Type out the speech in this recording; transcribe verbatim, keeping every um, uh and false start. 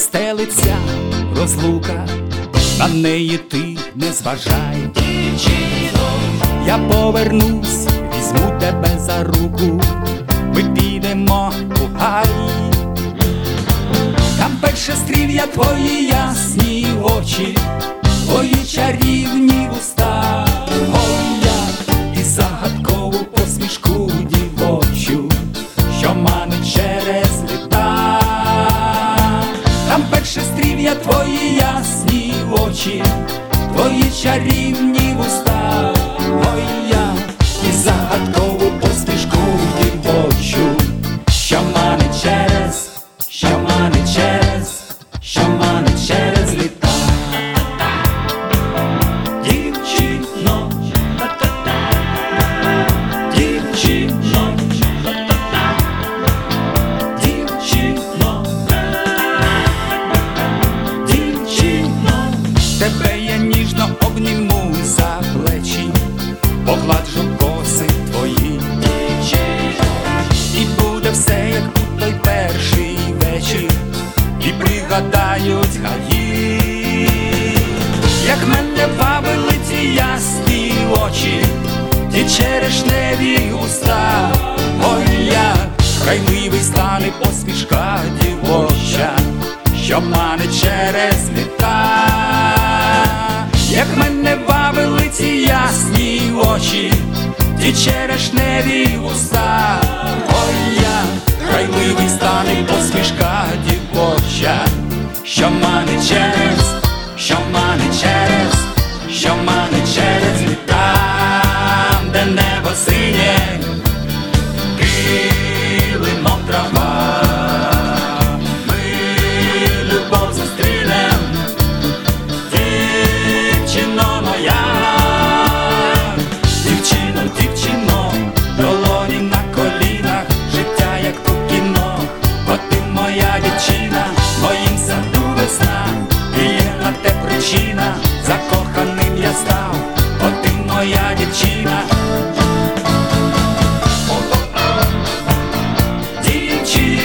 стелиться розлука, на неї ти не зважай. Дівчино, я повернусь, візьму тебе за руку, ми підемо у гай. Там перше стрів я твої ясні очі, твої чарівні уста, гоя і загадкову посмішку дівочу, що манить через літа. Там перше стрів я твої ясні очі, твої чарівні уста, гоя і загадкову посмішку дівочу, що манить через, що манить через, що манить через літа. Дівчино, дівчино, дівчино, дівчино, тебе я ніжно обніму за плечі, погладжу коси твої. Дівчино, і буде все як у той перший вечір, і пригадають гаї, як мене бавили ті ясні очі, ті черешневі уста, ой, як райливий стане посмішка дівоча, що манить через літа. Як мене бавили ті ясні очі, ті черешневі уста, ой, як райливий стане посмішка дівоча, що манить через, що манить через, що манить через літа. Там, де небо синє, килимом трава, ми любов зустрінем, дівчино моя. Дівчино, дівчино, долоні на колінах, життя як у кіно, бо ти моя дівчина, в моїм саду весна, і є на те причина, закоханим я став, бо ти моя дівчина. Дівчина.